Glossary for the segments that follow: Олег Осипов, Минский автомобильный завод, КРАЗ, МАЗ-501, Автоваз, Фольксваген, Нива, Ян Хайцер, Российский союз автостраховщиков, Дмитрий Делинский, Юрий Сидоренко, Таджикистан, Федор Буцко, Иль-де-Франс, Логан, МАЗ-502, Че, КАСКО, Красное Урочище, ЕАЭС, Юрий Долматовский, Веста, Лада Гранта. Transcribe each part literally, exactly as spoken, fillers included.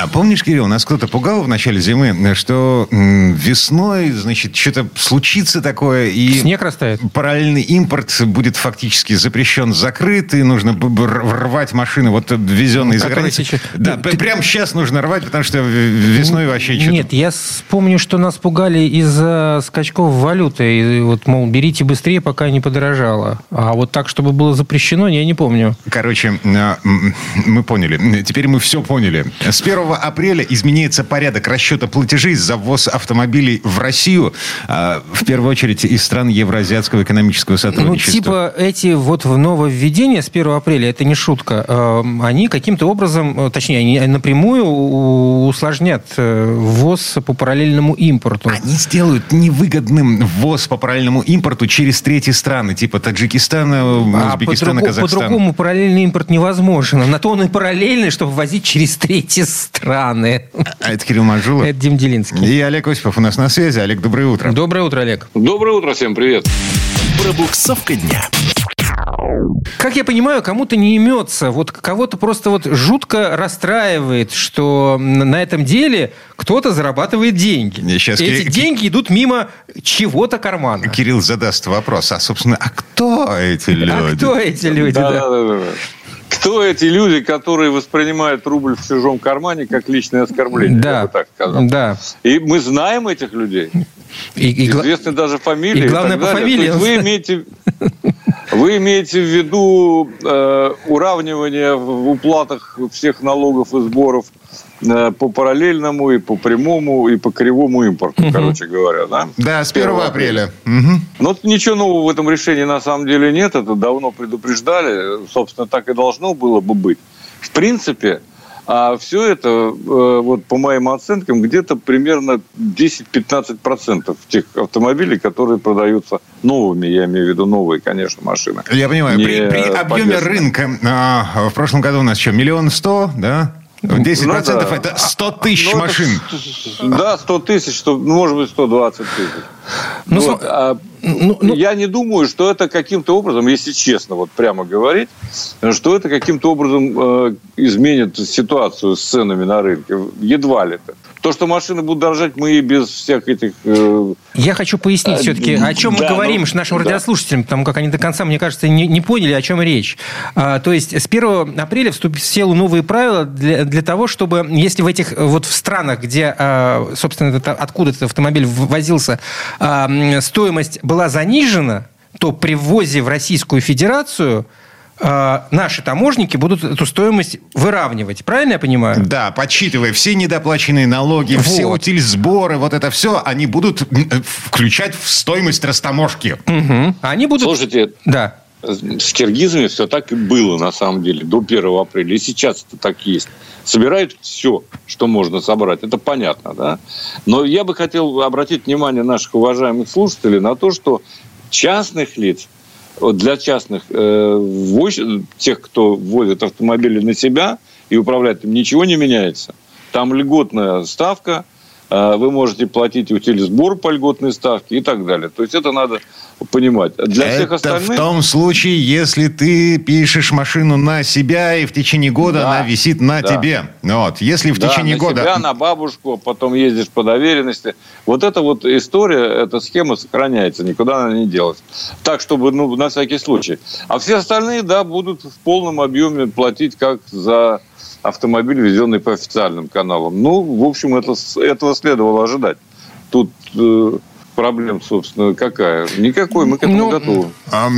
А помнишь, Кирилл, нас кто-то пугал в начале зимы, что весной, значит, что-то случится такое, и снег растает. Параллельный импорт будет фактически запрещен, закрыт, и нужно рвать машины, вот везенные за границей. Сейчас... Да, ты... прямо сейчас нужно рвать, потому что весной вообще что-то... Нет, я вспомню, что нас пугали из-за скачков валюты. И вот, мол, берите быстрее, пока не подорожало. А вот так, чтобы было запрещено, я не помню. Короче, мы поняли. Теперь мы все поняли. С первого первого апреля изменяется порядок расчета платежей за ввоз автомобилей в Россию, в первую очередь из стран Евразийского экономического сотрудничества. Ну, типа эти вот нововведения с первого апреля, это не шутка, они каким-то образом, точнее, они напрямую усложнят ввоз по параллельному импорту. Они сделают невыгодным ввоз по параллельному импорту через третьи страны, типа Таджикистана, Узбекистана, а по-другому, Казахстана. По-другому параллельный импорт невозможен. На то он и параллельный, чтобы возить через третьи страны. Страны. А это Кирилл Манжула. Это Дим Делинский. И Олег Осипов у нас на связи. Олег, доброе утро. Доброе утро, Олег. Доброе утро, всем привет. Пробуксовка дня. Как я понимаю, кому-то не имется. Вот кого-то просто вот жутко расстраивает, что на этом деле кто-то зарабатывает деньги. Сейчас Эти Кир... деньги идут мимо чего-то кармана. Кирилл задаст вопрос. А, собственно, а кто эти люди? А кто эти люди, да? да. да, да, да. Кто эти люди, которые воспринимают рубль в чужом кармане как личное оскорбление? Да. Я бы так сказал. Да. И мы знаем этих людей. И, и Известны и, даже фамилии. И главное, и так по фамилии. Вы имеете, вы имеете в виду э, уравнивание в уплатах всех налогов и сборов э, по параллельному, и по прямому, и по кривому импорту, угу. короче говоря. Да, да, с первого апреля. Угу. Но ничего нового в этом решении на самом деле нет. Это давно предупреждали. Собственно, так и должно было бы быть. В принципе... А все это, вот по моим оценкам, где-то примерно десять-пятнадцать процентов тех автомобилей, которые продаются новыми, я имею в виду новые, конечно, машины. Я понимаю, при, при объеме подвешены. рынка, а, в прошлом году у нас что, миллион сто, да? десять процентов ну, да. это сто тысяч ну, машин. Это, да, сто тысяч, может быть, сто двадцать тысяч. Ну, вот. а, ну, ну, я не думаю, что это каким-то образом, если честно, вот прямо говорить, что это каким-то образом э, изменит ситуацию с ценами на рынке. Едва ли это. То, что машины будут дорожать, мы и без всех этих... Э... Я хочу пояснить все-таки, о чем мы да, говорим ну, нашим да. радиослушателям, потому как они до конца, мне кажется, не, не поняли, о чем речь. А, то есть с первого апреля вступят в силу новые правила для, для того, чтобы, если в этих вот в странах, где, а, собственно, это, откуда этот автомобиль возился, а, стоимость была занижена, то при ввозе в Российскую Федерацию... наши таможенники будут эту стоимость выравнивать. Правильно я понимаю? Да, подсчитывая все недоплаченные налоги, вот. все утильсборы, вот это все, они будут включать в стоимость растаможки. Угу. Они будут... Слушайте, да. с киргизами все так и было, на самом деле, до первого апреля. И сейчас это так есть. Собирают все, что можно собрать. Это понятно, да? Но я бы хотел обратить внимание наших уважаемых слушателей на то, что частных лиц, для частных, тех, кто ввозит автомобили на себя и управляет им, ничего не меняется. Там льготная ставка, вы можете платить утилизбор по льготной ставке и так далее. То есть это надо понимать. Для это всех остальных... в том случае, если ты пишешь машину на себя, и в течение года да, она висит на да. тебе. Вот. Если в да, течение на года... себя, на бабушку, потом ездишь по доверенности. Вот эта вот история, эта схема сохраняется, никуда она не делась. Так, чтобы, ну, на всякий случай. А все остальные, да, будут в полном объеме платить как за... автомобиль, везенный по официальным каналам. Ну, в общем, это, этого следовало ожидать. Тут э, проблем, собственно, какая? Никакой, мы к этому ну, готовы. А,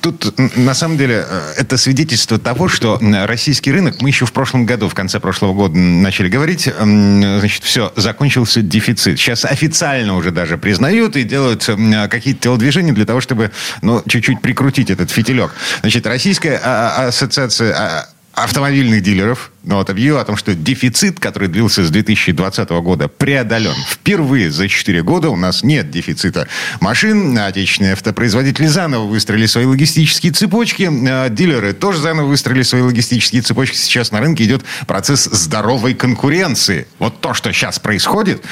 тут, на самом деле, это свидетельство того, что российский рынок, мы еще в прошлом году, в конце прошлого года начали говорить, значит, все, закончился дефицит. Сейчас официально уже даже признают и делают какие-то телодвижения для того, чтобы, ну, чуть-чуть прикрутить этот фитилек. Значит, Российская ассоциация... автомобильных дилеров вот, объявил о том, что дефицит, который длился с две тысячи двадцатого года, преодолен. Впервые за четыре года у нас нет дефицита машин. Отечественные автопроизводители заново выстроили свои логистические цепочки. Дилеры тоже заново выстроили свои логистические цепочки. Сейчас на рынке идет процесс здоровой конкуренции. Вот то, что сейчас происходит,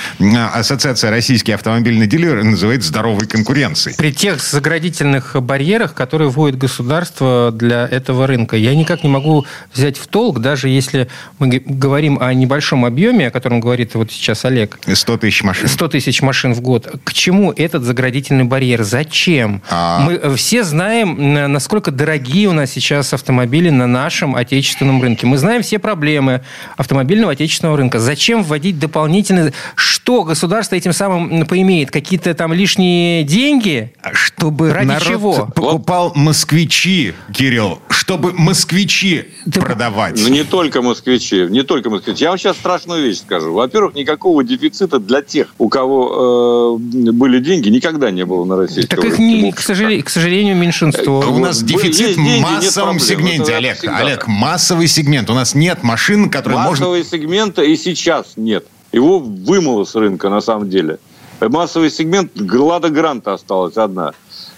Ассоциация российских автомобильных дилеров называет здоровой конкуренцией. При тех заградительных барьерах, которые вводит государство для этого рынка, я никак не могу взять в толк, даже если мы говорим о небольшом объеме, о котором говорит вот сейчас Олег. сто тысяч машин. сто тысяч машин в год. К чему этот заградительный барьер? Зачем? А... Мы все знаем, насколько дорогие у нас сейчас автомобили на нашем отечественном рынке. Мы знаем все проблемы автомобильного отечественного рынка. Зачем вводить дополнительные... Что государство этим самым поимеет? Какие-то там лишние деньги? Чтобы ради народ чего? Покупал москвичи, Кирилл. Чтобы москвичи Ты... продавать. Ну, не только москвичи. Не только москвичи. Я вам сейчас страшную вещь скажу. Во-первых, никакого дефицита для тех, у кого э, были деньги, никогда не было на России. Так их, не, к, сожалению, к сожалению, меньшинство. У нас Вы, дефицит в массовом деньги, сегменте, это, Олег. Всегда. Олег, массовый сегмент. У нас нет машин, которые можно... Массового можно... сегмента и сейчас нет. Его вымыло с рынка, на самом деле. Массовый сегмент, Лада Гранта осталась одна.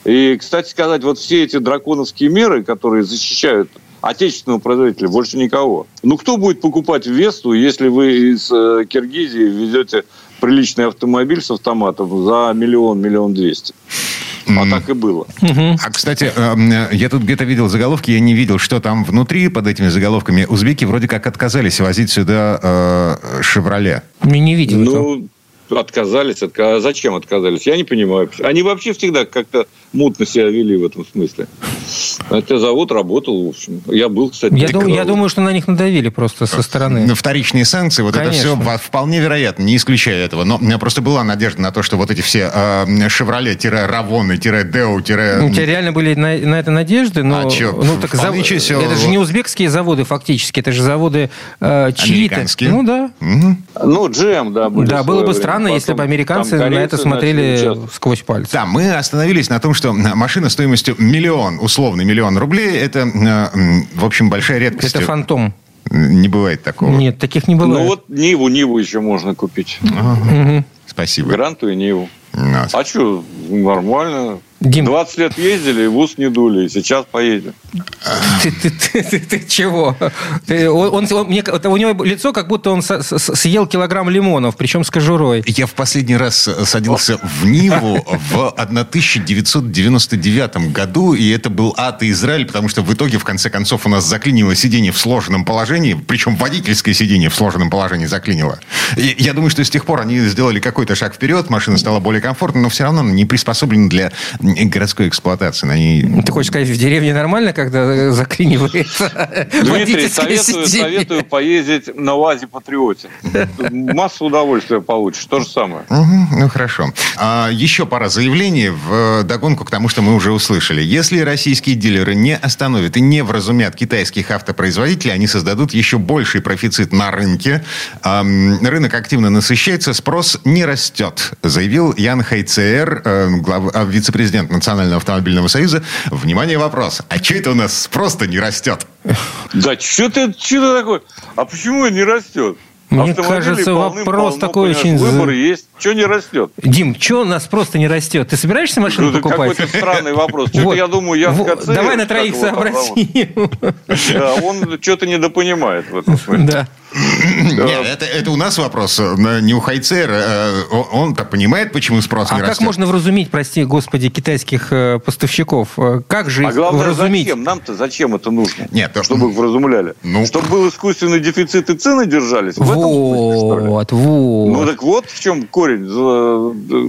И, кстати сказать, вот все эти драконовские меры, которые защищают отечественного производителя, больше никого. Ну, кто будет покупать Весту, если вы из Киргизии везете приличный автомобиль с автоматом за миллион, миллион двести? А так и было. Mm-hmm. А, кстати, я тут где-то видел заголовки, я не видел, что там внутри под этими заголовками. Узбеки вроде как отказались возить сюда «Шевроле». Э, не видел. Ну, этого. отказались. Отка... Зачем отказались? Я не понимаю. Они вообще всегда как-то мутно себя вели в этом смысле. Это завод работал, в общем. Я был, кстати. Я, дум, я думаю, что на них надавили просто со стороны. Вторичные санкции, вот Конечно. это все вполне вероятно, не исключая этого. Но у меня просто была надежда на то, что вот эти все э, «Шевроле», «Равоны», «Део». Ну, у тебя реально были на, на это надежды, но... А что? Ну, так зав... все... Это же не узбекские заводы фактически, это же заводы э, чьи-то. Американские. Ну, да. Угу. Ну, джем, да. Да, было бы время. странно, Потом, если бы американцы на это смотрели сквозь пальцы. Да, мы остановились на том, что машина стоимостью миллион, условный миллион рублей, это, в общем, большая редкость. Это фантом. Не бывает такого. Нет, таких не бывает. Ну вот Ниву, Ниву еще можно купить. Угу. Спасибо. Гранту и Ниву. Нас. А что, нормально. Дим. двадцать лет ездили, в ус не дули. Сейчас поедем. Ты, ты, ты, ты, ты чего? Ты, он, он, он, мне, у него лицо, как будто он с, с, съел килограмм лимонов, причем с кожурой. Я в последний раз садился в Ниву в тысяча девятьсот девяносто девятом году, и это был ад и Израиль, потому что в итоге, в конце концов, у нас заклинило сиденье в сложенном положении, причем водительское сиденье в сложенном положении заклинило. И я думаю, что с тех пор они сделали какой-то шаг вперед, машина стала более комфортной, но все равно она не приспособлена для... городской эксплуатации. Они... Ты хочешь сказать, в деревне нормально, когда заклинивается? Дмитрий, советую, советую поездить на УАЗе «Патриоте». Массу удовольствия получишь. То же самое. Угу, ну, хорошо. А, еще пара заявлений в догонку к тому, что мы уже услышали. Если российские дилеры не остановят и не вразумят китайских автопроизводителей, они создадут еще больший профицит на рынке. А, рынок активно насыщается, спрос не растет, заявил Ян Хайцер, вице-президент Национального автомобильного союза. Внимание, вопрос. А что это у нас спрос-то не растет? Да что ты такое? А почему не растет? Мне кажется, вопрос такой очень... Выбор есть. Что не растет? Дим, что у нас просто не растет? Ты собираешься машину ну, покупать? Какой-то странный вопрос. Что-то я думаю, я в Давай на троих сообразим. Да, он что-то недопонимает в этом смысле. Да. Нет, это, это у нас вопрос. Не у Хайцера. Он-то понимает, почему спрос не растет. А как можно вразумить, прости господи, китайских поставщиков? Как же их вразумить? Зачем? Нам-то зачем это нужно? Нет, чтобы их вразумляли. Чтобы был искусственный дефицит и цены держались. Вот, вот. Ну так вот в чем корень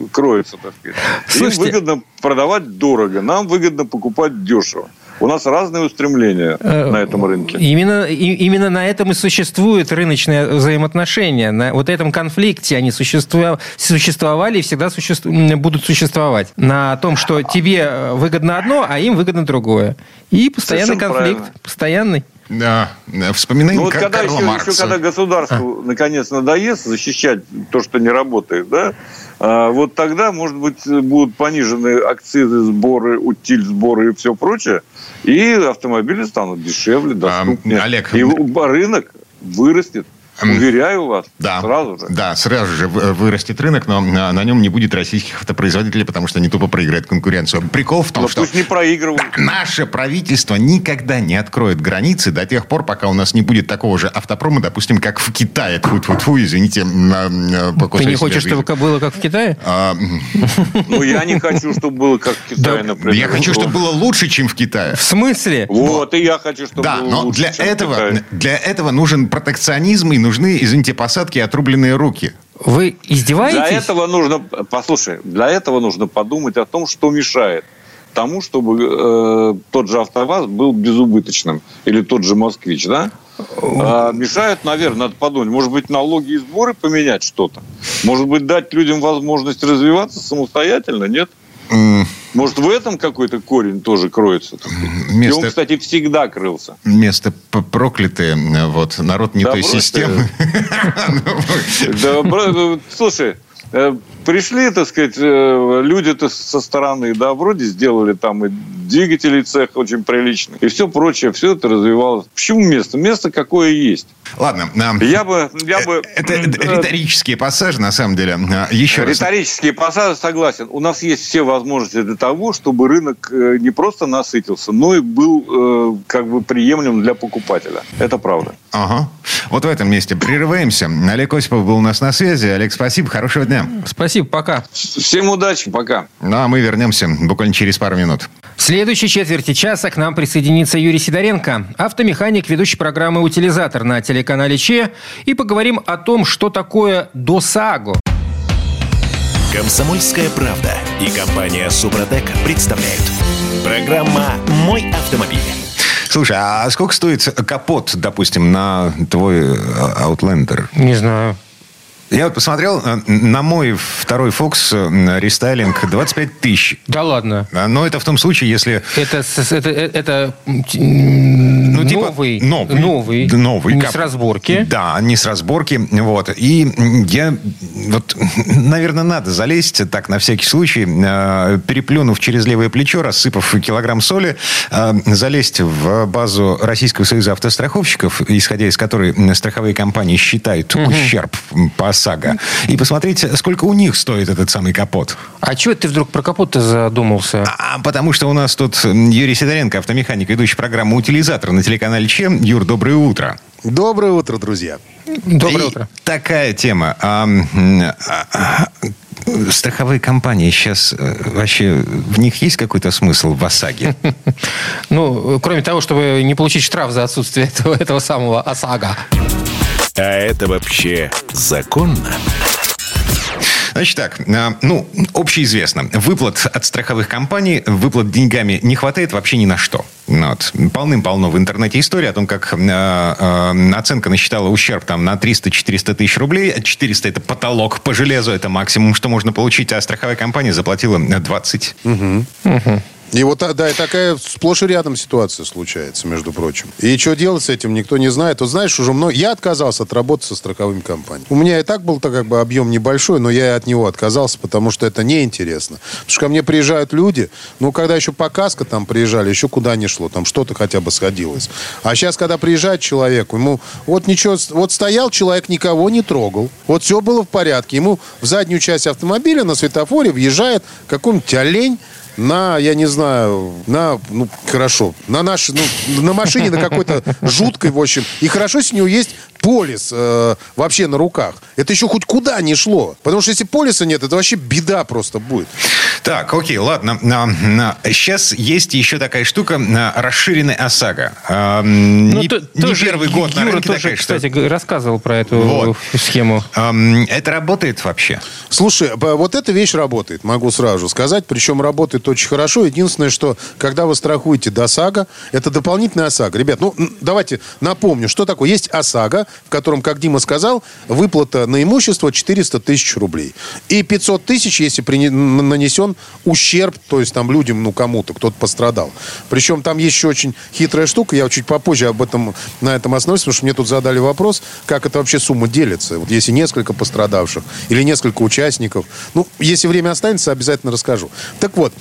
кроется, так сказать. Слушайте, им выгодно продавать дорого, нам выгодно покупать дешево. У нас разные устремления э, на этом рынке. Именно, и, именно на этом и существуют рыночные взаимоотношения. На вот этом конфликте они существу, существовали и всегда существу, будут существовать. На том, что тебе выгодно одно, а им выгодно другое. И постоянный Совершенно конфликт. Правильно. Постоянный. Да, вспоминаем, ну, вот когда Карла еще, Маркса. Еще когда государству, а. наконец, надоест защищать то, что не работает, да, а, вот тогда, может быть, будут понижены акцизы, сборы, утиль, сборы и все прочее, и автомобили станут дешевле, доступнее. А, Олег... И рынок вырастет. Уверяю вас, да, сразу же. Да, сразу же вырастет рынок, но на нем не будет российских автопроизводителей, потому что они тупо проиграют конкуренцию. Прикол в том, но что пусть не проигрывают. Наше правительство никогда не откроет границы до тех пор, пока у нас не будет такого же автопрома, допустим, как в Китае. Тьфу-тьфу-тьфу, извините. Ты не хочешь, жизнь. чтобы было как в Китае? Ну, я не хочу, чтобы было как в Китае, например. Я хочу, чтобы было лучше, чем в Китае. В смысле? Вот, и я хочу, чтобы было лучше, чем в Китае. Да, но для этого нужен протекционизм и нужны, извините, посадки и отрубленные руки. Вы издеваетесь? Для этого нужно, послушай, для этого нужно подумать о том, что мешает тому, чтобы э, тот же АвтоВАЗ был безубыточным. Или тот же «Москвич», да? А, мешают, наверное, надо подумать. Может быть, налоги и сборы поменять что-то? Может быть, дать людям возможность развиваться самостоятельно? Нет? Может, в этом какой-то корень тоже кроется? Место... И он, кстати, всегда крылся. Место проклятое. Вот. Народ не да той просто... системы. Слушай, пришли, так сказать, люди-то со стороны, да, вроде сделали там и двигатели цех очень приличный, и все прочее, все это развивалось. Почему место? Место какое есть. Ладно. Я бы... Я бы... Это риторические пассажи, на самом деле. Еще раз. Риторические пассажи, согласен. У нас есть все возможности для того, чтобы рынок не просто насытился, но и был как бы приемлем для покупателя. Это правда. Ага. Вот в этом месте прерываемся. Олег Осипов был у нас на связи. Олег, спасибо. Хорошего дня. Спасибо. Пока. Всем удачи. Пока. Ну, а мы вернемся буквально через пару минут. В следующей четверти часа к нам присоединится Юрий Сидоренко, автомеханик, ведущий программы «Утилизатор» на телеканале «Че». И поговорим о том, что такое ДОСАГО. «Комсомольская правда» и компания «Супротек» представляют. Программа «Мой автомобиль». Слушай, а сколько стоит капот, допустим, на твой Outlander? Не знаю. Я вот посмотрел, на мой второй Fox рестайлинг двадцать пять тысяч. Да ладно. Но это в том случае, если... Это, это, это ну, новый, типа, новый, новый, новый, не кап... с разборки. Да, не с разборки. Вот. И я, вот, наверное, надо залезть так на всякий случай, переплюнув через левое плечо, рассыпав килограмм соли, залезть в базу Российского союза автостраховщиков, исходя из которой страховые компании считают угу. ущерб по ОСАГО. И посмотреть, сколько у них стоит этот самый капот. А чего ты вдруг про капот-то задумался? А, потому что у нас тут Юрий Сидоренко, автомеханик, ведущий программу «Утилизатор» на телеканале «Че». Юр, доброе утро. Доброе утро, друзья. Доброе и утро. Такая тема. А, а, а, страховые компании сейчас вообще, в них есть какой-то смысл в ОСАГО? Ну, кроме того, чтобы не получить штраф за отсутствие этого самого ОСАГО. А это вообще законно? Значит так, ну, общеизвестно. Выплат от страховых компаний, выплат деньгами не хватает вообще ни на что. Вот. Полным-полно в интернете история о том, как э, э, оценка насчитала ущерб там, на триста-четыреста тысяч рублей. четыреста это потолок по железу, это максимум, что можно получить. А страховая компания заплатила двадцать. Угу. Угу. И вот, да, и такая сплошь и рядом ситуация случается, между прочим. И что делать с этим, никто не знает. Вот знаешь, уже много... Я отказался от работы со страховыми компаниями. У меня и так был как бы объем небольшой, но я от него отказался, потому что это неинтересно. Потому что ко мне приезжают люди, ну, когда еще по каско там приезжали, еще куда ни шло, там что-то хотя бы сходилось. А сейчас, когда приезжает человек, ему вот ничего... Вот стоял человек, никого не трогал. Вот все было в порядке. Ему в заднюю часть автомобиля на светофоре въезжает какой-нибудь олень, на, я не знаю, на, ну, хорошо, на наш, ну, на машине, на какой-то жуткой, в общем. И хорошо, если у него есть полис э, вообще на руках. Это еще хоть куда ни шло. Потому что если полиса нет, это вообще беда просто будет. Так, окей, ладно. Сейчас есть еще такая штука, расширенный ОСАГО. Ну, не то, не тоже, первый год Юра на рынке тоже, такая, кстати, что... рассказывал про эту вот. схему. Это работает вообще? Слушай, вот эта вещь работает, могу сразу сказать. Причем работает очень хорошо. Единственное, что когда вы страхуете ДОСАГО, это дополнительный ОСАГО. Ребят, ну давайте напомню, что такое. Есть ОСАГО, в котором, как Дима сказал, выплата на имущество четыреста тысяч рублей. И пятьсот тысяч, если при... нанесен ущерб, то есть там людям, ну, кому-то, кто-то пострадал. Причем там есть еще очень хитрая штука, я чуть попозже об этом, на этом остановлюсь, потому что мне тут задали вопрос, как это вообще сумма делится, вот если несколько пострадавших или несколько участников. Ну, если время останется, обязательно расскажу. Так вот,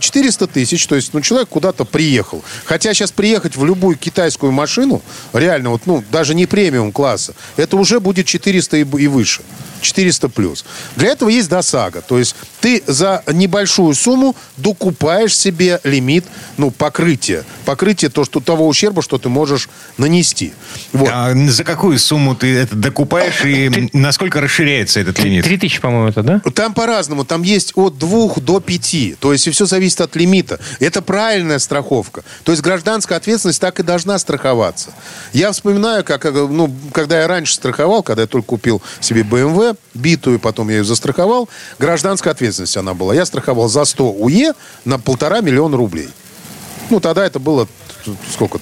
четыреста тысяч, то есть, ну, человек куда-то приехал. Хотя сейчас приехать в любую китайскую машину, реально, вот, ну, даже не премиум класса, это уже будет четыреста и выше. четыреста плюс. Для этого есть ОСАГО. То есть ты за небольшую сумму докупаешь себе лимит, ну, покрытия. Покрытие то, что, того ущерба, что ты можешь нанести. Вот. А за какую сумму ты это докупаешь и ты... насколько расширяется этот лимит? три тысячи, по-моему, это, да? Там по-разному. Там есть от двух до пяти. То есть все зависит от лимита. Это правильная страховка. То есть гражданская ответственность так и должна страховаться. Я вспоминаю, как, ну, когда я раньше страховал, когда я только купил себе бэ эм вэ, битую, потом я ее застраховал. Гражданская ответственность она была. Я страховал за сто УЕ на полтора миллиона рублей. Ну, тогда это было сколько?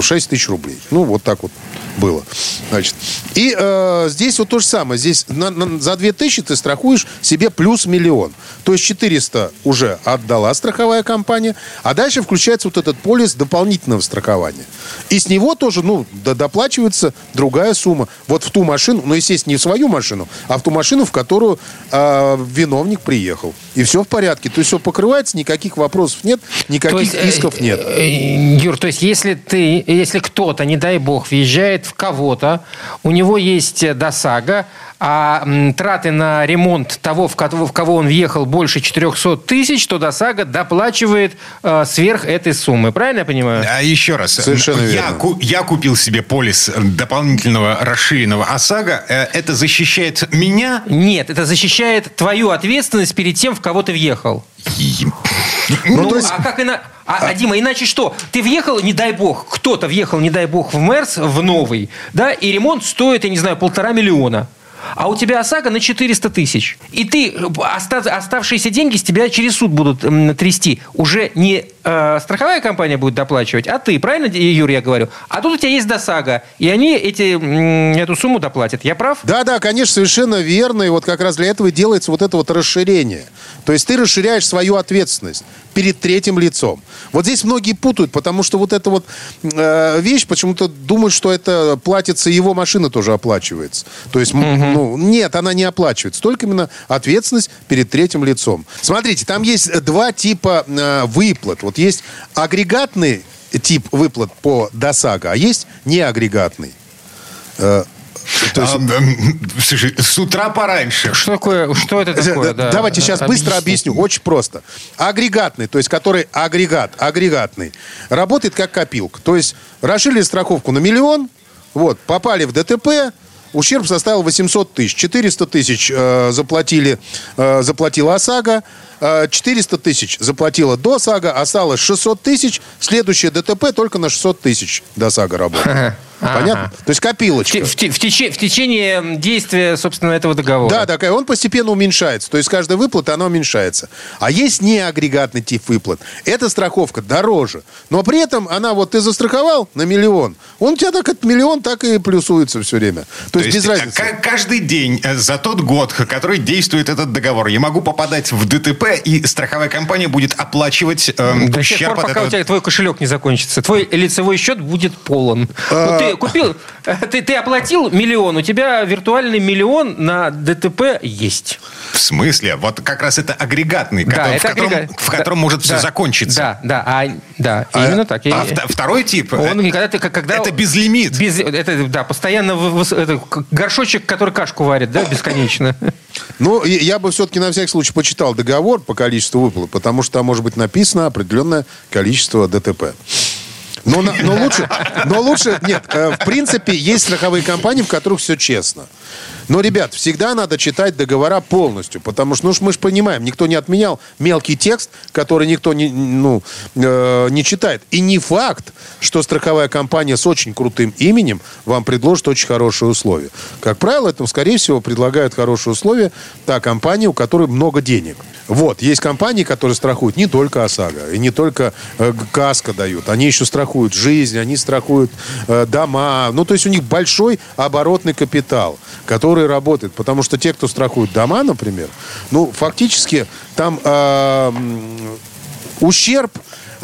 шесть тысяч рублей. Ну, вот так вот было. Значит. И э, здесь вот то же самое. Здесь на, на, за две тысячи ты страхуешь себе плюс миллион. То есть четыреста уже отдала страховая компания. А дальше включается вот этот полис дополнительного страхования. И с него тоже, ну, доплачивается другая сумма. Вот в ту машину, ну, естественно, не в свою машину, а в ту машину, в которую э, виновник приехал. И все в порядке. То есть все покрывается, никаких вопросов нет, никаких исков нет. Юр, то есть если ты, если кто-то, не дай бог, въезжает в кого-то, у него есть ОСАГО, а траты на ремонт того, в кого, в кого он въехал, больше четыреста тысяч, то ОСАГО доплачивает э, сверх этой суммы. Правильно я понимаю? А еще раз. Совершенно я, верно. Ку- я купил себе полис дополнительного расширенного ОСАГО. Это защищает меня? Нет, это защищает твою ответственность перед тем, в кого ты въехал. И... Ну, ну, то есть... а как иначе? А, а, Дима, иначе что? Ты въехал, не дай бог, кто-то въехал, не дай бог, в Мерс, в новый, да, и ремонт стоит, я не знаю, полтора миллиона. А у тебя ОСАГО на четыреста тысяч. И ты, остав, оставшиеся деньги с тебя через суд будут м, трясти. Уже не э, страховая компания будет доплачивать, а ты, правильно, Юр, я говорю? А тут у тебя есть ОСАГО, и они эти, м, эту сумму доплатят. Я прав? Да, да, конечно, совершенно верно. И вот как раз для этого делается вот это вот расширение. То есть ты расширяешь свою ответственность перед третьим лицом. Вот здесь многие путают, потому что вот эта вот э, вещь, почему-то думают, что это платится, его машина тоже оплачивается. То есть... Mm-hmm. Ну, нет, она не оплачивается. Только именно ответственность перед третьим лицом. Смотрите, там есть два типа э, выплат. Вот есть агрегатный тип выплат по ОСАГО, а есть неагрегатный. Э, то есть... а, слушай, с утра пораньше. Что такое, что это такое? Да, давайте сейчас объясни. Быстро объясню. Очень просто. Агрегатный, то есть который агрегат, агрегатный, работает как копилка. То есть расширили страховку на миллион, вот, попали в ДТП, ущерб составил восемьсот тысяч. четыреста тысяч э, заплатили, э, заплатила ОСАГО. Э, четыреста тысяч заплатила до ОСАГО. Осталось шестьсот тысяч. Следующее ДТП только на шестьсот тысяч до ОСАГО работает. Понятно? Ага. То есть копилочка. В, те, в, теч- в течение действия, собственно, этого договора. Да, такая. Он постепенно уменьшается. То есть каждая выплата, она уменьшается. А есть неагрегатный тип выплат. Эта страховка дороже. Но при этом она, вот ты застраховал на миллион, он у тебя так от миллион так и плюсуется все время. То, То есть, есть без разницы. К- каждый день за тот год, который действует этот договор, я могу попадать в ДТП, и страховая компания будет оплачивать эм, До ущерб. До тех пор, пока этого... у тебя твой кошелек не закончится. Твой лицевой счет будет полон. А... Ты купил, ты, ты оплатил миллион, у тебя виртуальный миллион на ДТП есть. В смысле? Вот как раз это агрегатный, да, который, это в котором, агрег... в котором да, может да, все закончиться. Да, да, а, да а, именно так. А я... второй тип? Он, когда ты, когда... Это безлимит. Без... Это, да, постоянно в... это горшочек, который кашку варит, да, бесконечно. Ну, я бы все-таки на всякий случай почитал договор по количеству выплат, потому что там может быть написано определенное количество ДТП. Но, но, лучше, но лучше... Нет, в принципе, есть страховые компании, в которых все честно. Но, ребят, всегда надо читать договора полностью, потому что, ну, мы же понимаем, никто не отменял мелкий текст, который никто не, ну, э, не читает. И не факт, что страховая компания с очень крутым именем вам предложит очень хорошие условия. Как правило, это, скорее всего, предлагают хорошие условия та компания, у которой много денег. Вот, есть компании, которые страхуют не только ОСАГО, и не только э, каско дают, они еще страхуют жизнь, они страхуют э, дома. Ну, то есть у них большой оборотный капитал, который работает. Потому что те, кто страхует дома, например, ну, фактически там э, ущерб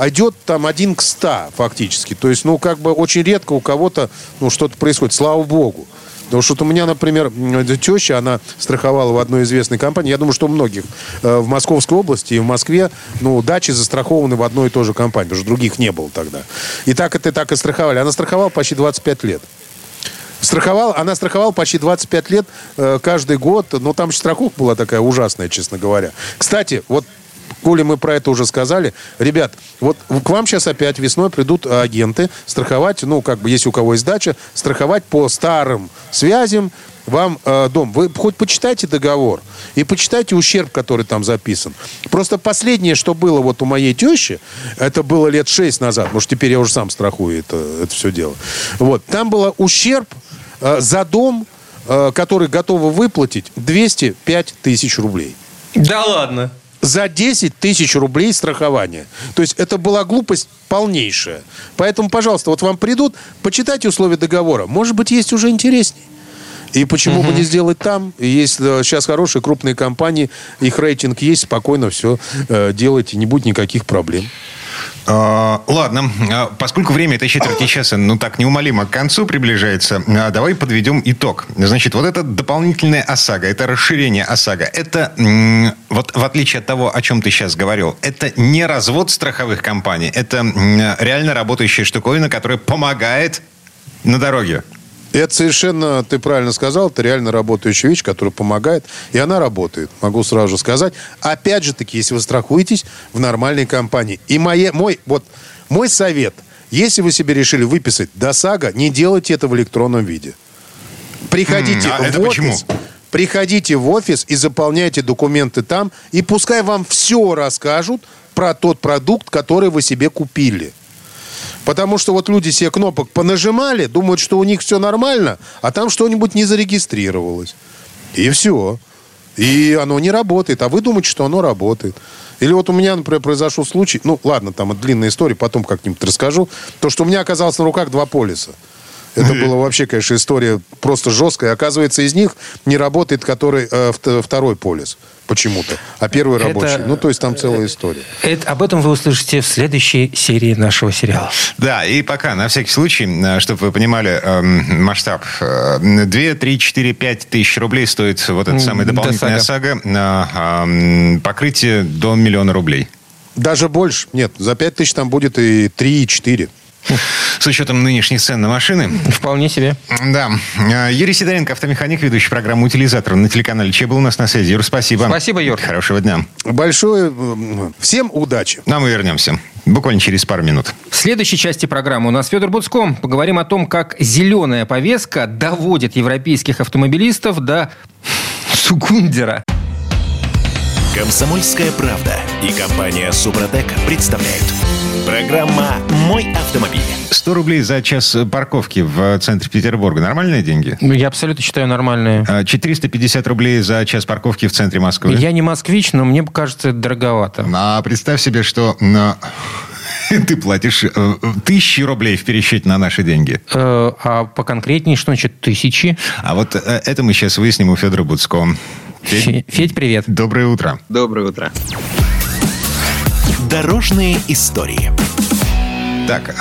идет там один к ста фактически. То есть, ну, как бы очень редко у кого-то, ну, что-то происходит. Слава богу. Потому что у меня, например, теща, она страховала в одной известной компании. Я думаю, что у многих э, в Московской области и в Москве, ну, дачи застрахованы в одной и той же компании, потому что других не было тогда. И так это так и страховали. Она страховала почти двадцать пять лет. Страховал, она страховала почти двадцать пять лет э, каждый год. Но там страховка была такая ужасная, честно говоря. Кстати, вот, коли мы про это уже сказали, ребят, вот к вам сейчас опять весной придут агенты страховать, ну, как бы, если у кого есть дача, страховать по старым связям вам э, дом. Вы хоть почитайте договор и почитайте ущерб, который там записан. Просто последнее, что было вот у моей тещи, это было лет шесть назад. Может, теперь я уже сам страхую это, это все дело. Вот. Там был ущерб э, за дом, э, который готовы выплатить, двести пять тысяч рублей. Да ладно? За десять тысяч рублей страхования. То есть это была глупость полнейшая. Поэтому, пожалуйста, вот вам придут, почитайте условия договора. Может быть, есть уже интереснее. И почему угу. бы не сделать там? Есть сейчас хорошие крупные компании, их рейтинг есть, спокойно все э, делайте, не будет никаких проблем. Ладно, поскольку время этой четверти часа, ну так, неумолимо к концу приближается, давай подведем итог. Значит, вот это дополнительная ОСАГО, это расширение ОСАГО. Это, вот в отличие от того, о чем ты сейчас говорил, это не развод страховых компаний, это реально работающая штуковина, которая помогает на дороге. Это совершенно, ты правильно сказал, это реально работающая вещь, которая помогает, и она работает, могу сразу же сказать. Опять же таки, если вы страхуетесь в нормальной компании. И мое, мой, вот, мой совет, если вы себе решили выписать ОСАГО, не делайте это в электронном виде. Приходите mm, а в это офис. Почему? Приходите в офис и заполняйте документы там, и пускай вам все расскажут про тот продукт, который вы себе купили. Потому что вот люди себе кнопок понажимали, думают, что у них все нормально, а там что-нибудь не зарегистрировалось. И все. И оно не работает. А вы думаете, что оно работает. Или вот у меня, например, произошел случай, ну ладно, там длинная история, потом как-нибудь расскажу, то, что у меня оказалось на руках два полиса. Это была вообще, конечно, история просто жесткая. Оказывается, из них не работает который, э, второй полис почему-то, а первый рабочий. Это, ну, то есть там целая история. Это, об этом вы услышите в следующей серии нашего сериала. Да, и пока, на всякий случай, чтобы вы понимали э, масштаб, две, три, четыре, пять тысяч рублей стоит вот эта самая дополнительная ОСАГО. Э, э, покрытие до миллиона рублей. Даже больше. Нет, за пять тысяч там будет и три, и четыре. С учетом нынешних цен на машины. Вполне себе. Да. Юрий Сидоренко, автомеханик, ведущий программы «Утилизатор» на телеканале Че, был у нас на связи. Юр, спасибо. Спасибо, Юр. Хорошего дня. Большое. Всем удачи. А мы вернемся буквально через пару минут. В следующей части программы у нас Федор Буцко. Поговорим о том, как зеленая повестка доводит европейских автомобилистов до Сугундера. «Комсомольская правда» и компания «Супротек» представляют. Программа «Мой автомобиль». сто рублей за час парковки в центре Петербурга. Нормальные деньги? Ну, я абсолютно считаю нормальные. четыреста пятьдесят рублей за час парковки в центре Москвы. Я не москвич, но мне кажется, это дороговато. А представь себе, что ты платишь тысячи рублей в пересчете на наши деньги. А поконкретнее, что значит тысячи? А вот это мы сейчас выясним у Федора Буцко. Федь, Федь, привет. Доброе утро. Доброе утро. Дорожные истории. Так,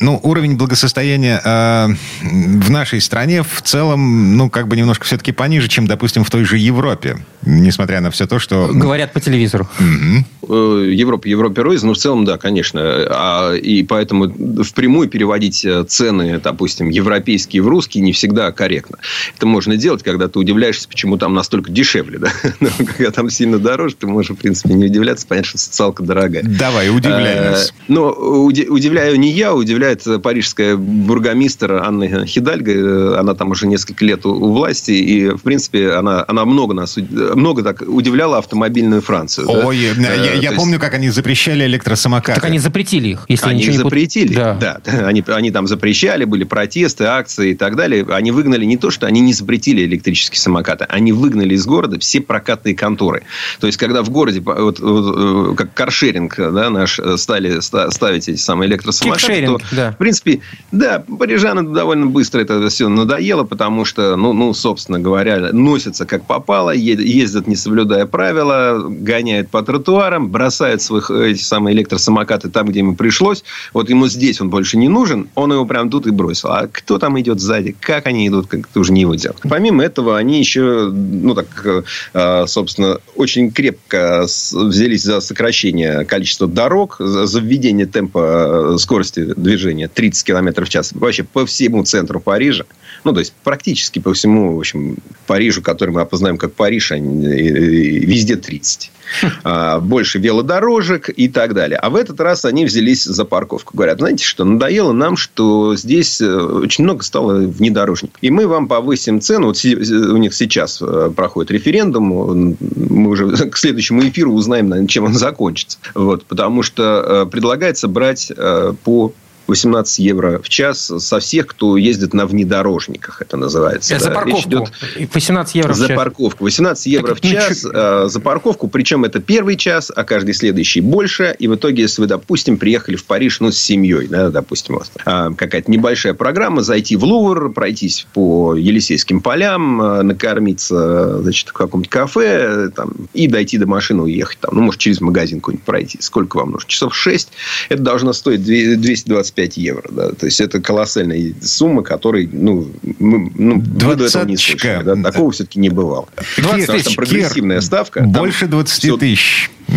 ну, уровень благосостояния э, в нашей стране в целом, ну, как бы немножко все-таки пониже, чем, допустим, в той же Европе, несмотря на все то, что... Говорят по телевизору. Mm-hmm. Европа, Европа, рознь, но в целом, да, конечно. И поэтому впрямую переводить цены, допустим, европейские в русские не всегда корректно. Это можно делать, когда ты удивляешься, почему там настолько дешевле, да? Но когда там сильно дороже, ты можешь, в принципе, не удивляться. Понятно, что социалка дорогая. Давай, удивляй нас. Но удивляй не я, удивляет парижская бургомистр Анна Хидальго. Она там уже несколько лет у власти. И, в принципе, она, она много нас много так удивляла автомобильную Францию. Ой, да? я, я, я помню, есть... как они запрещали электросамокаты. Так они запретили их. Если они их запретили, не... да. да. Они, они там запрещали, были протесты, акции и так далее. Они выгнали не то, что они не запретили электрические самокаты. Они выгнали из города все прокатные конторы. То есть, когда в городе, вот, вот, как каршеринг, да, наш, стали ставить эти самые электросамокаты, Кикшеринг, то, да. В принципе, да, парижанам довольно быстро это все надоело, потому что, ну, ну собственно говоря, носятся как попало, едят ездят, не соблюдая правила, гоняют по тротуарам, бросают своих, эти самые электросамокаты там, где ему пришлось. Вот ему здесь он больше не нужен, он его прям тут и бросил. А кто там идет сзади, как они идут, как ты уже не выдел. Помимо этого, они еще, ну так, собственно, очень крепко взялись за сокращение количества дорог, за введение темпа скорости движения тридцать километров в час вообще по всему центру Парижа. Ну, то есть, практически по всему, в общем, Парижу, который мы опознаем как Париж, они, везде тридцать. Больше велодорожек и так далее. А в этот раз они взялись за парковку. Говорят, знаете что, надоело нам, что здесь очень много стало внедорожников. И мы вам повысим цену. Вот у них сейчас проходит референдум. Мы уже к следующему эфиру узнаем, наверное, чем он закончится. Вот, потому что предлагается брать по восемнадцать евро в час со всех, кто ездит на внедорожниках, это называется. За да. парковку. Идет восемнадцать евро за в час. Парковку. восемнадцать евро так, в час ничего. За парковку. Причем это первый час, а каждый следующий больше. И в итоге, если вы, допустим, приехали в Париж ну, с семьей, да, допустим, какая-то небольшая программа, зайти в Лувр, пройтись по Елисейским полям, накормиться значит, в каком-то кафе там, и дойти до машины, уехать. Там. Ну, может, через магазин какой-нибудь пройти. Сколько вам нужно? Часов шесть. Это должно стоить двести двадцать пять евро. Да. То есть, это колоссальная сумма, которой ну, мы, ну, мы до этого не слышали. Да? Такого все-таки не бывало. двадцать тысяч, прогрессивная Кир. Ставка. Больше двадцать тысяч. Угу.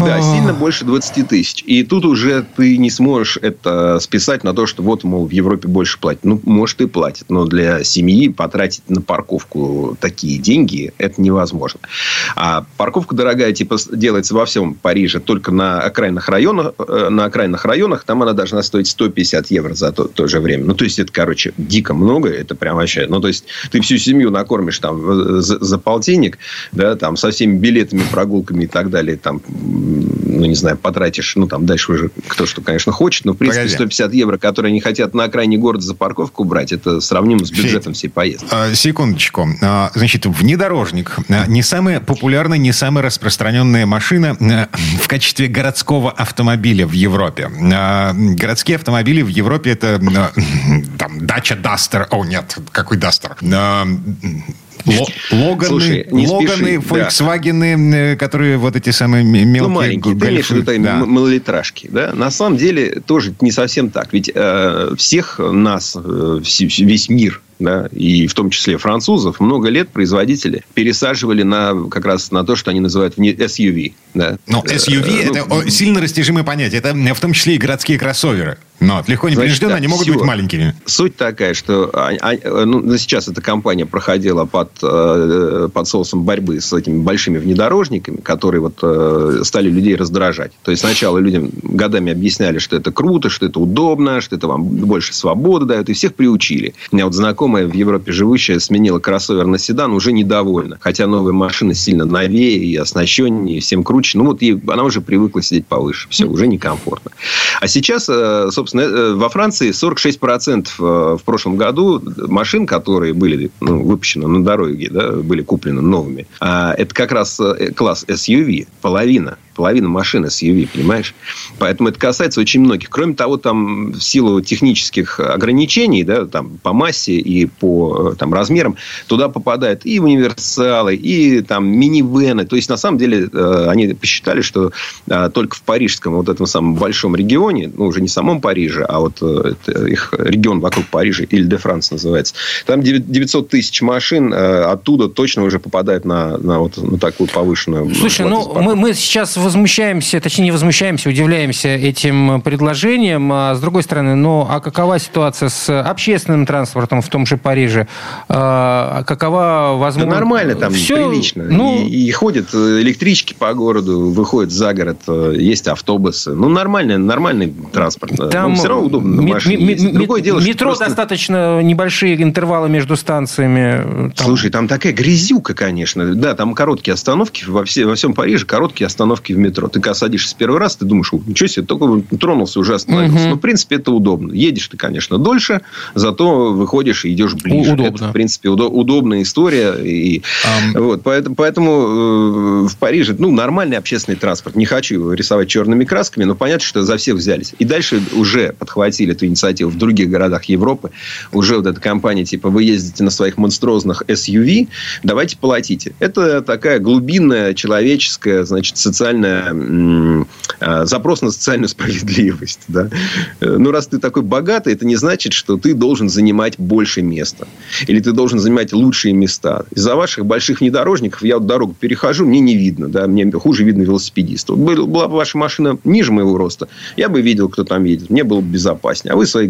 Да, сильно больше двадцать тысяч. И тут уже ты не сможешь это списать на то, что вот, мол, в Европе больше платят. Ну, может, и платят. Но для семьи потратить на парковку такие деньги, это невозможно. А парковка дорогая, типа, делается во всем Париже. Только на окраинных районах. На окраинных районах там она должна стоить сто пятьдесят евро за то, то же время. Ну, то есть, это, короче, дико много. Это прям вообще... Ну, то есть, ты всю семью накормишь там за, за полтинник, да, там, со всеми билетами, прогулками и так далее, там... Ну, не знаю, потратишь, ну, там дальше уже кто что, конечно, хочет, но, в принципе, Погоди. сто пятьдесят евро, которые они хотят на окраине города за парковку брать, это сравнимо с бюджетом всей поездки. Секундочку. Значит, внедорожник. Не самая популярная, не самая распространенная машина в качестве городского автомобиля в Европе. Городские автомобили в Европе это там Дача Дастер. О, нет, какой Дастер? Л- Логаны, Слушай, Логаны, Фольксвагены, да. которые вот эти самые мелкие... Ну, маленькие, ты имеешь в виду малолитражки. Да? На самом деле, тоже не совсем так. Ведь э, всех нас, э, весь мир... Да, и в том числе французов, много лет производители пересаживали на, как раз на то, что они называют эс ю ви. Да. Но эс ю ви – ну, это сильно растяжимое понятие. Это в том числе и городские кроссоверы. Но легко непринужденно да, они могут всего. быть маленькими. Суть такая, что а, а, ну, сейчас эта компания проходила под, под соусом борьбы с этими большими внедорожниками, которые вот, стали людей раздражать. То есть, сначала людям годами объясняли, что это круто, что это удобно, что это вам больше свободы дает. И всех приучили. У меня вот знакомый в Европе живущая сменила кроссовер на седан, уже недовольна. Хотя новая машина сильно новее и оснащеннее, и всем круче. Ну, вот ей, она уже привыкла сидеть повыше. Все, уже некомфортно. А сейчас, собственно, во Франции сорок шесть процентов в прошлом году машин, которые были ну, выпущены на дороге, да, были куплены новыми. А это как раз класс эс ю ви. Половина. Половина машин эс ю ви, понимаешь? Поэтому это касается очень многих. Кроме того, там в силу технических ограничений, да, там по массе и по там, размерам, туда попадают и универсалы, и там минивены. То есть, на самом деле, они посчитали, что только в парижском вот этом самом большом регионе, ну, уже не самом Париже, а вот их регион вокруг Парижа, Иль-де-Франс называется, там девятьсот тысяч машин оттуда точно уже попадают на, на вот на такую повышенную... Слушай, ну, мы, мы сейчас возмущаемся, точнее, не возмущаемся, удивляемся этим предложением. А с другой стороны, ну, а какова ситуация с общественным транспортом в том же Париже? А какова возможность... Да нормально там, все... прилично. Ну... И, и ходят электрички по городу, выходят за город, есть автобусы. Ну, нормальный, нормальный транспорт. Там... Ну, все равно удобно на машине ездить. М- м- Другое м- дело, метро просто... достаточно небольшие интервалы между станциями. Там... Слушай, там такая грязюка, конечно. Да, там короткие остановки. Во, все, во всем Париже короткие остановки практически в метро. Ты когда садишься первый раз, ты думаешь, ничего себе, только тронулся, уже остановился. Uh-huh. Но, в принципе, это удобно. Едешь ты, конечно, дольше, зато выходишь и идешь ближе. Удобно. Это, в принципе, удо- удобная история. И... Um... Вот, поэтому поэтому э, в Париже ну, нормальный общественный транспорт. Не хочу его рисовать черными красками, но понятно, что за всех взялись. И дальше уже подхватили эту инициативу в других городах Европы. Уже вот эта компания, типа, вы ездите на своих монструозных эс ю ви, давайте платите. Это такая глубинная человеческая, значит, социальная... Э, запрос на социальную справедливость. Да? Ну, раз ты такой богатый, это не значит, что ты должен занимать больше места. Или ты должен занимать лучшие места. Из-за ваших больших внедорожников я вот дорогу перехожу, мне не видно. Да? Мне хуже видно велосипедиста. Вот была бы ваша машина ниже моего роста, я бы видел, кто там едет. Мне было бы безопаснее. А вы свои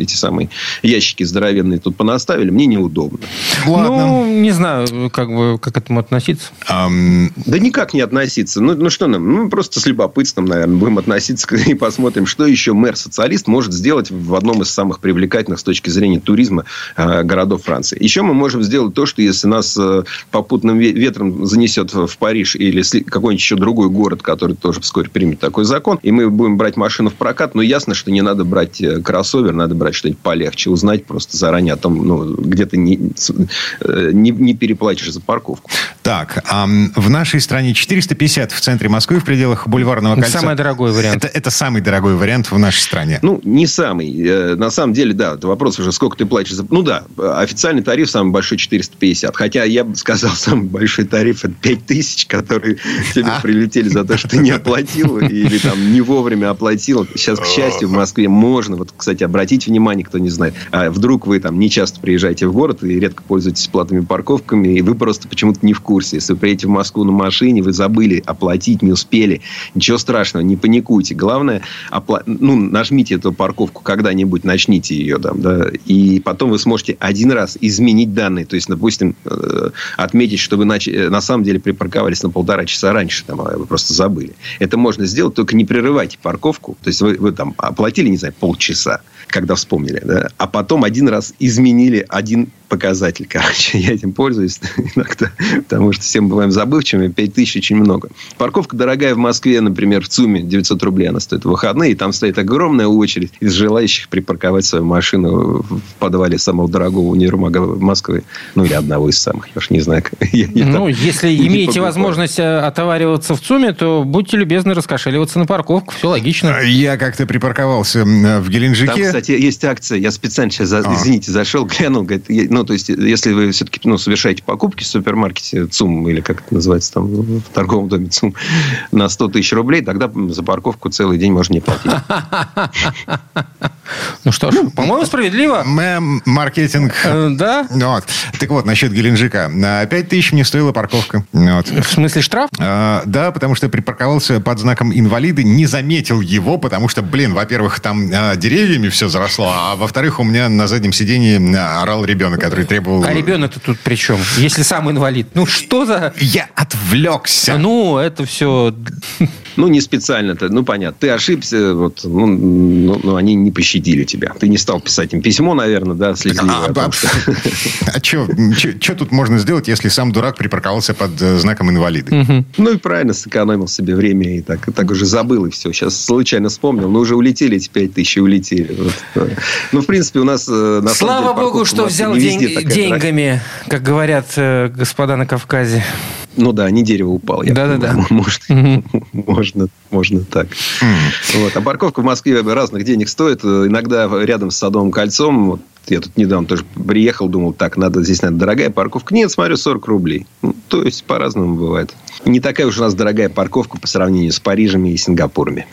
эти самые ящики здоровенные тут понаставили, мне неудобно. Ладно. Ну, не знаю, как бы, как к этому относиться. Um... Да никак не относиться. Ну, ну, что нам? Ну, просто с любопытством, наверное, будем относиться и посмотрим, что еще мэр-социалист может сделать в одном из самых привлекательных с точки зрения туризма городов Франции. Еще мы можем сделать то, что если нас попутным ветром занесет в Париж или какой-нибудь еще другой город, который тоже вскоре примет такой закон, и мы будем брать машину в прокат, но ясно, что не надо брать кроссовер, надо брать что-нибудь полегче, узнать просто заранее о том, ну, где ты не, не, не переплачешь за парковку. Так, а в нашей стране четыреста пятьдесят в центре Москвы, в пределах Бульварного кольца. Самый дорогой вариант. Это, это самый дорогой вариант в нашей стране. Ну, не самый. На самом деле, да, это вопрос уже, сколько ты платишь за... Ну, да, официальный тариф самый большой четыреста пятьдесят. Хотя я бы сказал, самый большой тариф — это пять тысяч, которые тебе а? прилетели за то, что ты не оплатил или там не вовремя оплатил. Сейчас, к счастью, в Москве можно. Вот, кстати, обратите внимание, кто не знает. А вдруг вы там не часто приезжаете в город и редко пользуетесь платными парковками, и вы просто почему-то не в курсе. Если вы приедете в Москву на машине, вы забыли оплатить, не успели. Ничего страшного, не паникуйте. Главное, опла... ну, нажмите эту парковку когда-нибудь, начните ее там, да, и потом вы сможете один раз изменить данные. То есть, допустим, отметить, что вы нач... на самом деле припарковались на полтора часа раньше, там, а вы просто забыли. Это можно сделать, только не прерывайте парковку. То есть, вы, вы там оплатили, не знаю, полчаса, когда вспомнили, да, а потом один раз изменили один показатель. Короче, я этим пользуюсь иногда, потому что всем бываем забывчивыми, пять тысяч очень много. Парковка дорогая в Москве, например, в ЦУМе, девятьсот рублей она стоит в выходные, и там стоит огромная очередь из желающих припарковать свою машину в подвале самого дорогого универмага Москвы, ну, или одного из самых, я уж не знаю. Я, я ну, если имеете возможность отовариваться в ЦУМе, то будьте любезны раскошеливаться на парковку, все логично. Я как-то припарковался в Геленджике. Там, кстати, есть акция, я специально сейчас, за, извините, зашел, глянул, говорит, я, ну, то есть, если вы все-таки, ну, совершаете покупки в супермаркете ЦУМ, или как это называется там, в торговом доме ЦУМ, на сто тысяч рублей, тогда за парковку целый день можно не платить. Ну что ж, по-моему, справедливо. Мэм, маркетинг. Да. Так вот, насчет Геленджика. На пять тысяч мне стоила парковка. В смысле штраф? Да, потому что припарковался под знаком инвалида, не заметил его, потому что, блин, во-первых, там деревьями все заросло, а во-вторых, у меня на заднем сидении орал ребенок, который требовал... А ребенок-то тут при чем? Если сам инвалид. Ну что за... Я отвлекся. Ну, это все... Ну, не специально-то. Ну, понятно. Ты ошибся, вот, ну, ну, ну, они не пощадили тебя. Ты не стал писать им письмо, наверное, да, слезливое. А, а, что... а что тут можно сделать, если сам дурак припарковался под знаком инвалида? Угу. Ну, и правильно, сэкономил себе время. И так, так уже забыл, и все. Сейчас случайно вспомнил. Но уже улетели эти пять тысяч, улетели. Вот. Ну, в принципе, у нас... На Слава деле, богу, что взял день... деньгами, трасса. Как говорят э, господа на Кавказе. Ну да, не дерево упало. Да-да-да. Может, можно, можно так. Вот. А парковка в Москве разных денег стоит. Иногда рядом с Садовым кольцом... Вот, я тут недавно тоже приехал, думал, так, надо здесь, надо дорогая парковка. Нет, смотрю, сорок рублей. Ну, то есть, по-разному бывает. Не такая уж у нас дорогая парковка по сравнению с Парижем и Сингапурами.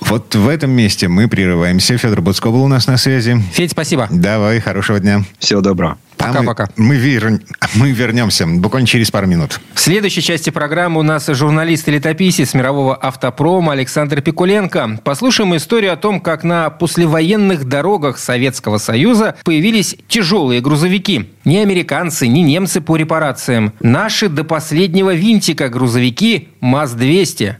Вот в этом месте мы прерываемся. Федор Буцко был у нас на связи. Федь, спасибо. Давай, хорошего дня. Всего доброго. Пока-пока. А мы, мы, вер... мы вернемся буквально через пару минут. В следующей части программы у нас журналист и летописец мирового автопрома Александр Пикуленко. Послушаем историю о том, как на послевоенных дорогах Советского Союза появились тяжелые грузовики. Ни американцы, ни немцы по репарациям. Наши до последнего винтика грузовики МАЗ двести.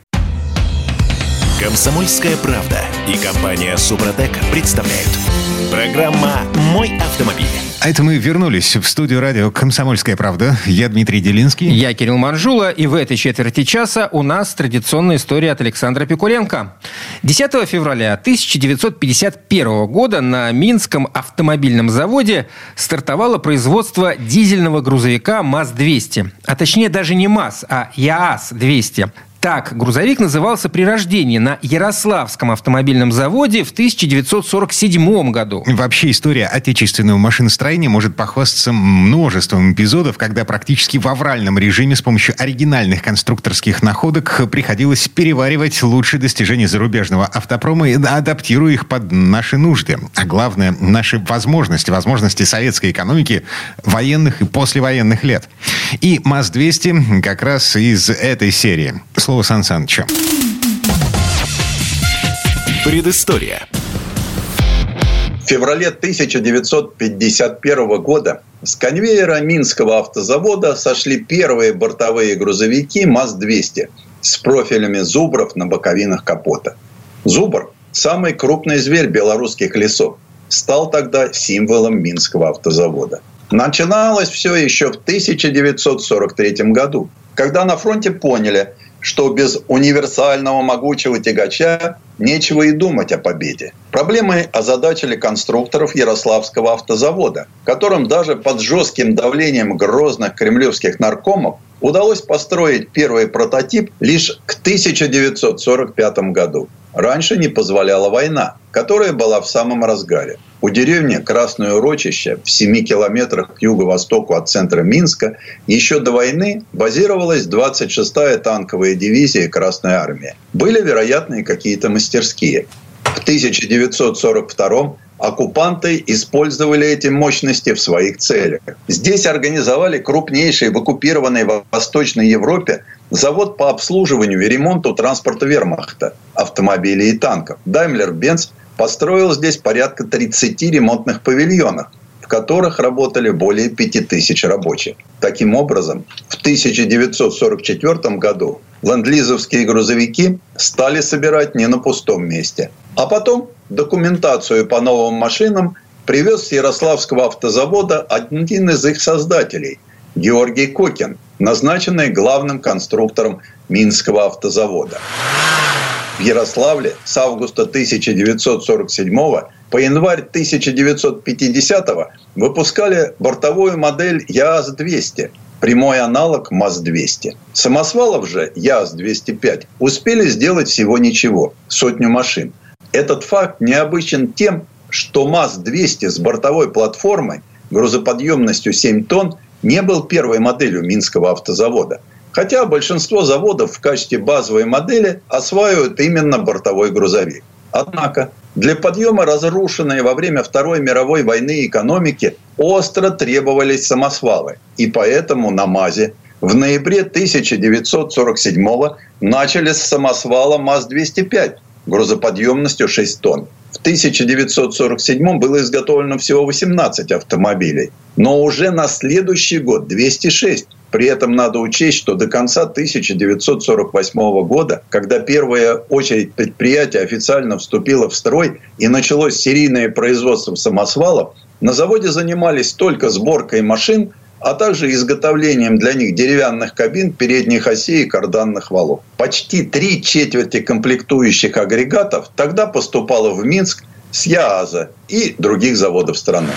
«Комсомольская правда» и компания «Супротек» представляют. Программа «Мой автомобиль». А это мы вернулись в студию радио «Комсомольская правда». Я Дмитрий Делинский. Я Кирилл Манжула. И в этой четверти часа у нас традиционная история от Александра Пикуленко. десятого февраля тысяча девятьсот пятьдесят первого года на Минском автомобильном заводе стартовало производство дизельного грузовика МАЗ двести. А точнее даже не МАЗ, а ЯАЗ двести. Так грузовик назывался при рождении на Ярославском автомобильном заводе в тысяча девятьсот сорок седьмом году. Вообще история отечественного машиностроения может похвастаться множеством эпизодов, когда практически в авральном режиме с помощью оригинальных конструкторских находок приходилось переваривать лучшие достижения зарубежного автопрома, адаптируя их под наши нужды. А главное, наши возможности, возможности советской экономики военных и послевоенных лет. И МАЗ двести как раз из этой серии. Слово Сан Санычу. Предыстория. В феврале тысяча девятьсот пятьдесят первого года с конвейера Минского автозавода сошли первые бортовые грузовики МАЗ двести с профилями зубров на боковинах капота. Зубр – самый крупный зверь белорусских лесов. Стал тогда символом Минского автозавода. Начиналось все еще в тысяча девятьсот сорок третьем году, когда на фронте поняли, что без универсального могучего тягача нечего и думать о победе. Проблемы озадачили конструкторов Ярославского автозавода, которым даже под жестким давлением грозных кремлевских наркомов удалось построить первый прототип лишь к тысяча девятьсот сорок пятому году. Раньше не позволяла война, которая была в самом разгаре. У деревни Красное Урочище в семи километрах к юго-востоку от центра Минска еще до войны базировалась двадцать шестая танковая дивизия Красной Армии. Были, вероятно, и какие-то мастерские. В тысяча девятьсот сорок втором оккупанты использовали эти мощности в своих целях. Здесь организовали крупнейший в оккупированной Восточной Европе завод по обслуживанию и ремонту транспорта вермахта, автомобилей и танков. Daimler-Benz построил здесь порядка тридцати ремонтных павильонов, в которых работали более пяти тысяч рабочих. Таким образом, в тысяча девятьсот сорок четвертом году ленд-лизовские грузовики стали собирать не на пустом месте. А потом документацию по новым машинам привез с Ярославского автозавода один из их создателей – Георгий Кокин, назначенный главным конструктором Минского автозавода. В Ярославле с августа тысяча девятьсот сорок седьмого по январь тысяча девятьсот пятидесятого выпускали бортовую модель ЯАЗ двести, прямой аналог МАЗ двести. Самосвалов же ЯАЗ двести пять успели сделать всего ничего – сотню машин. Этот факт необычен тем, что МАЗ двести с бортовой платформой грузоподъемностью семь тонн не был первой моделью Минского автозавода. Хотя большинство заводов в качестве базовой модели осваивают именно бортовой грузовик. Однако для подъема разрушенной во время Второй мировой войны экономики остро требовались самосвалы. И поэтому на МАЗе в ноябре тысяча девятьсот сорок седьмого начали с самосвала МАЗ двести пять грузоподъемностью шесть тонн. В тысяча девятьсот сорок седьмом было изготовлено всего восемнадцать автомобилей, но уже на следующий год двести шесть. При этом надо учесть, что до конца тысяча девятьсот сорок восьмого года, когда первая очередь предприятия официально вступила в строй и началось серийное производство самосвалов, на заводе занимались только сборкой машин, а также изготовлением для них деревянных кабин, передних осей и карданных валов. Почти три четверти комплектующих агрегатов тогда поступало в Минск с ЯАЗа и других заводов страны.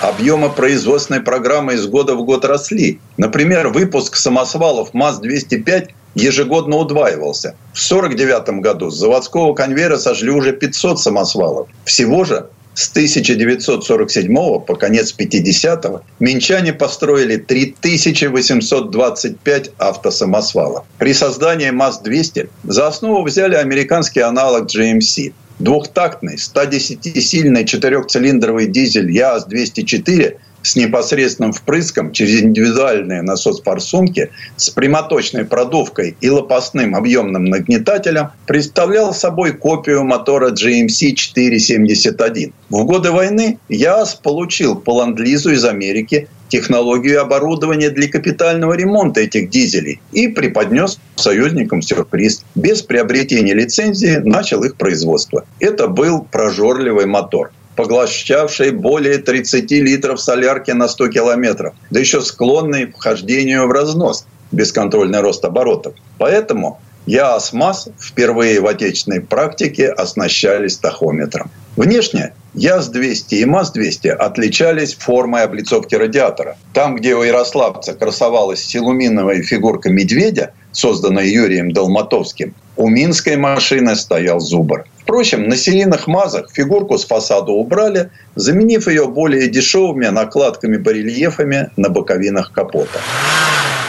Объемы производственной программы из года в год росли. Например, выпуск самосвалов МАЗ двести пять ежегодно удваивался. В сорок девятом году с заводского конвейера сожгли уже пятьсот самосвалов. Всего же с тысяча девятьсот сорок седьмого по конец пятидесятого минчане построили три тысячи восемьсот двадцать пять автосамосвалов. При создании МАЗ двести за основу взяли американский аналог джи эм си. Двухтактный сто десятисильный четырехцилиндровый дизель ЯАЗ двести четыре с непосредственным впрыском через индивидуальные насос-форсунки с прямоточной продувкой и лопастным объемным нагнетателем представлял собой копию мотора джи эм си четыреста семьдесят один. В годы войны ЯАЗ получил по ленд-лизу из Америки технологию и оборудование для капитального ремонта этих дизелей и преподнес союзникам сюрприз. Без приобретения лицензии начал их производство. Это был прожорливый мотор. поглощавшей более тридцать литров солярки на сто километров, да еще склонной к вхождению в разнос, бесконтрольный рост оборотов. Поэтому ЯАЗ-МАЗ впервые в отечественной практике оснащались тахометром. Внешне ЯАЗ двести и МАЗ двести отличались формой облицовки радиатора. Там, где у ярославца красовалась силуминовая фигурка медведя, созданная Юрием Долматовским, у минской машины стоял зубр. Впрочем, на серийных МАЗах фигурку с фасада убрали, заменив ее более дешевыми накладками-барельефами на боковинах капота.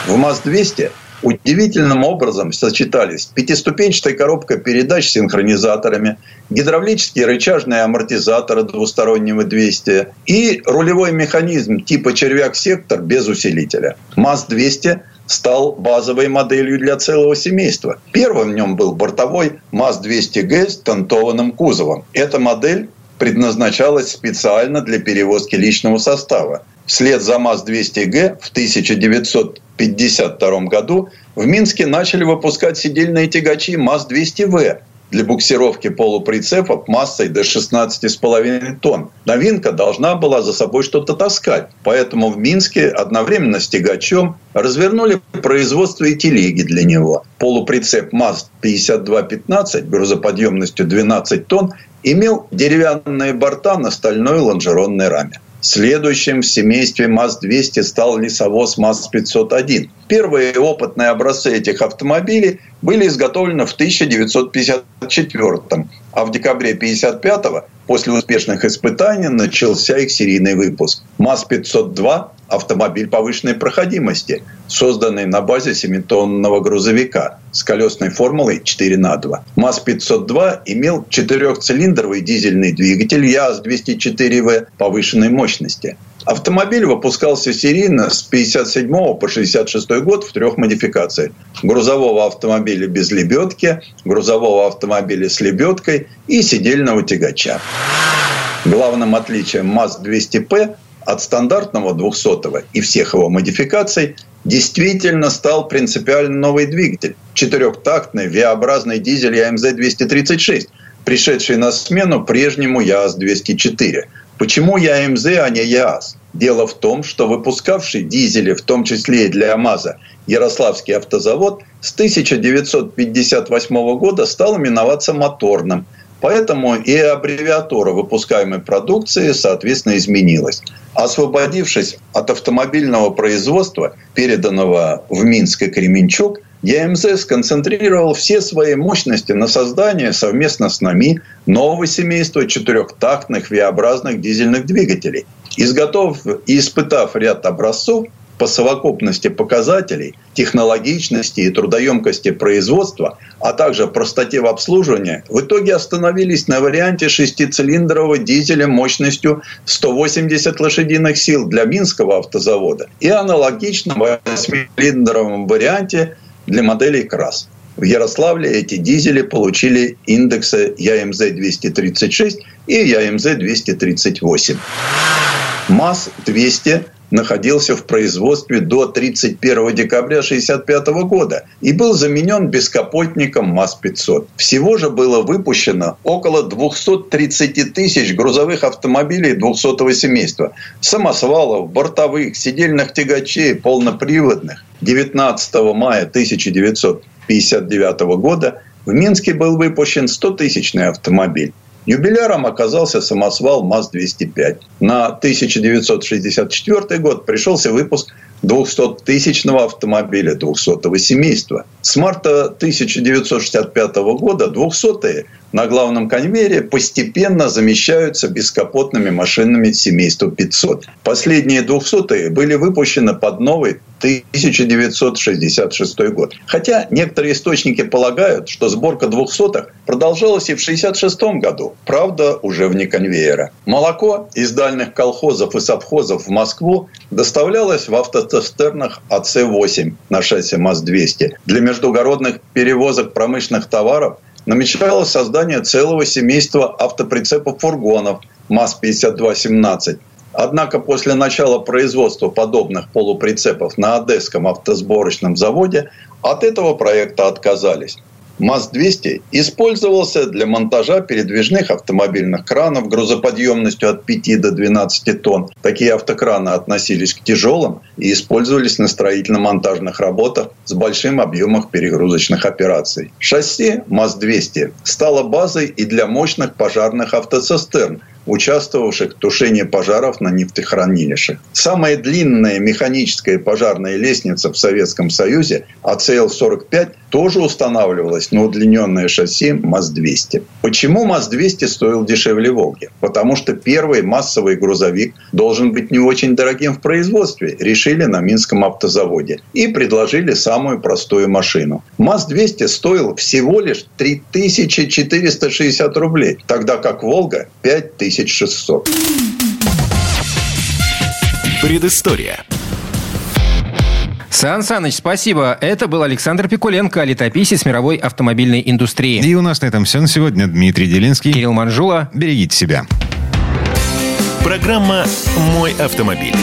В МАЗ двести удивительным образом сочетались пятиступенчатая коробка передач с синхронизаторами, гидравлические рычажные амортизаторы двустороннего двойствия и рулевой механизм типа червяк-сектор без усилителя. МАЗ двести стал базовой моделью для целого семейства. Первым в нем был бортовой МАЗ двести Г с тантованным кузовом. Эта модель предназначалась специально для перевозки личного состава. Вслед за МАЗ двести Г в тысяча девятьсот пятьдесят втором году в Минске начали выпускать сидельные тягачи МАЗ двести В для буксировки полуприцепов массой до шестнадцать целых пять десятых тонн. Новинка должна была за собой что-то таскать, поэтому в Минске одновременно с тягачом развернули производство и телеги для него. Полуприцеп МАЗ пятьдесят два пятнадцать грузоподъемностью двенадцать тонн имел деревянные борта на стальной лонжеронной раме. Следующим в семействе МАЗ двести стал лесовоз МАЗ пятьсот один. Первые опытные образцы этих автомобилей были изготовлены в тысяча девятьсот пятьдесят четвёртом, а в декабре тысяча девятьсот пятьдесят пятого после успешных испытаний начался их серийный выпуск. МАЗ пятьсот два – автомобиль повышенной проходимости, созданный на базе семитонного грузовика с колесной формулой четыре на два. МАЗ пятьсот два имел четырехцилиндровый дизельный двигатель ЯАЗ двести четыре В повышенной мощности. Автомобиль выпускался серийно с пятьдесят седьмого по шестьдесят шестой год в трех модификациях: грузового автомобиля без лебедки, грузового автомобиля с лебедкой и сидельного тягача. Главным отличием МАЗ двести П от стандартного двухсотого и всех его модификаций действительно стал принципиально новый двигатель – четырехтактный V-образный дизель ЯМЗ двести тридцать шесть, пришедший на смену прежнему ЯАЗ двести четыре. Почему ЯМЗ, а не ЯАЗ? Дело в том, что выпускавший дизели, в том числе и для МАЗа, Ярославский автозавод с тысяча девятьсот пятьдесят восьмого года стал именоваться «Моторным». Поэтому и аббревиатура выпускаемой продукции, соответственно, изменилась. Освободившись от автомобильного производства, переданного в Минск и Кременчуг, ЯМЗ сконцентрировал все свои мощности на создании совместно с нами нового семейства четырехтактных V-образных дизельных двигателей. Изготовив и испытав ряд образцов, по совокупности показателей, технологичности и трудоемкости производства, а также простоте в обслуживании, в итоге остановились на варианте шестицилиндрового дизеля мощностью сто восемьдесят лошадиных сил для Минского автозавода и аналогичном восьмицилиндровом варианте для моделей «КрАЗ». В Ярославле эти дизели получили индексы ЯМЗ двести тридцать шесть и ЯМЗ двести тридцать восемь. МАЗ двести находился в производстве до тридцать первого декабря тысяча девятьсот шестьдесят пятого года и был заменен бескапотником МАЗ пятьсот. Всего же было выпущено около двести тридцать тысяч грузовых автомобилей двухсотого семейства, самосвалов, бортовых, сидельных тягачей, полноприводных. девятнадцатого мая тысяча девятьсот пятьдесят девятого года в Минске был выпущен стотысячный автомобиль. Юбиляром оказался самосвал МАЗ двести пять. На тысяча девятьсот шестьдесят четвёртый год пришелся выпуск двухсототысячного автомобиля двухсотого семейства. С марта тысяча девятьсот шестьдесят пятого года двухсотые на главном конвейере постепенно замещаются бескапотными машинами семейства пятьсот. Последние двухсотые были выпущены под новый тысяча девятьсот шестьдесят шестой год. Хотя некоторые источники полагают, что сборка двухсотых продолжалась и в шестьдесят шестом году, правда, уже вне конвейера. Молоко из дальних колхозов и совхозов в Москву доставлялось в автоцистернах А Ц восемь на шоссе МАЗ двести. Для междугородных перевозок промышленных товаров намечалось создание целого семейства автоприцепов-фургонов МАЗ пятьдесят два семнадцать. Однако после начала производства подобных полуприцепов на Одесском автосборочном заводе от этого проекта отказались. МАЗ двести использовался для монтажа передвижных автомобильных кранов грузоподъемностью от пяти до двенадцати тонн. Такие автокраны относились к тяжелым и использовались на строительно-монтажных работах с большим объемом перегрузочных операций. Шасси МАЗ двести стало базой и для мощных пожарных автоцистерн, участвовавших в тушении пожаров на нефтехранилищах. Самая длинная механическая пожарная лестница в Советском Союзе, А Ц Л сорок пять, тоже устанавливалась на удлиненное шасси МАЗ двести. Почему МАЗ двести стоил дешевле «Волги»? Потому что первый массовый грузовик должен быть не очень дорогим в производстве, решили на Минском автозаводе и предложили самую простую машину. МАЗ двести стоил всего лишь три тысячи четыреста шестьдесят рублей, тогда как «Волга» – пять тысяч шестьсот. Предыстория. Сан Саныч, спасибо. Это был Александр Пикуленко, летописец мировой автомобильной индустрии. И у нас на этом все на сегодня. Дмитрий Делинский, Кирилл Манжула. Берегите себя. Программа «Мой автомобиль».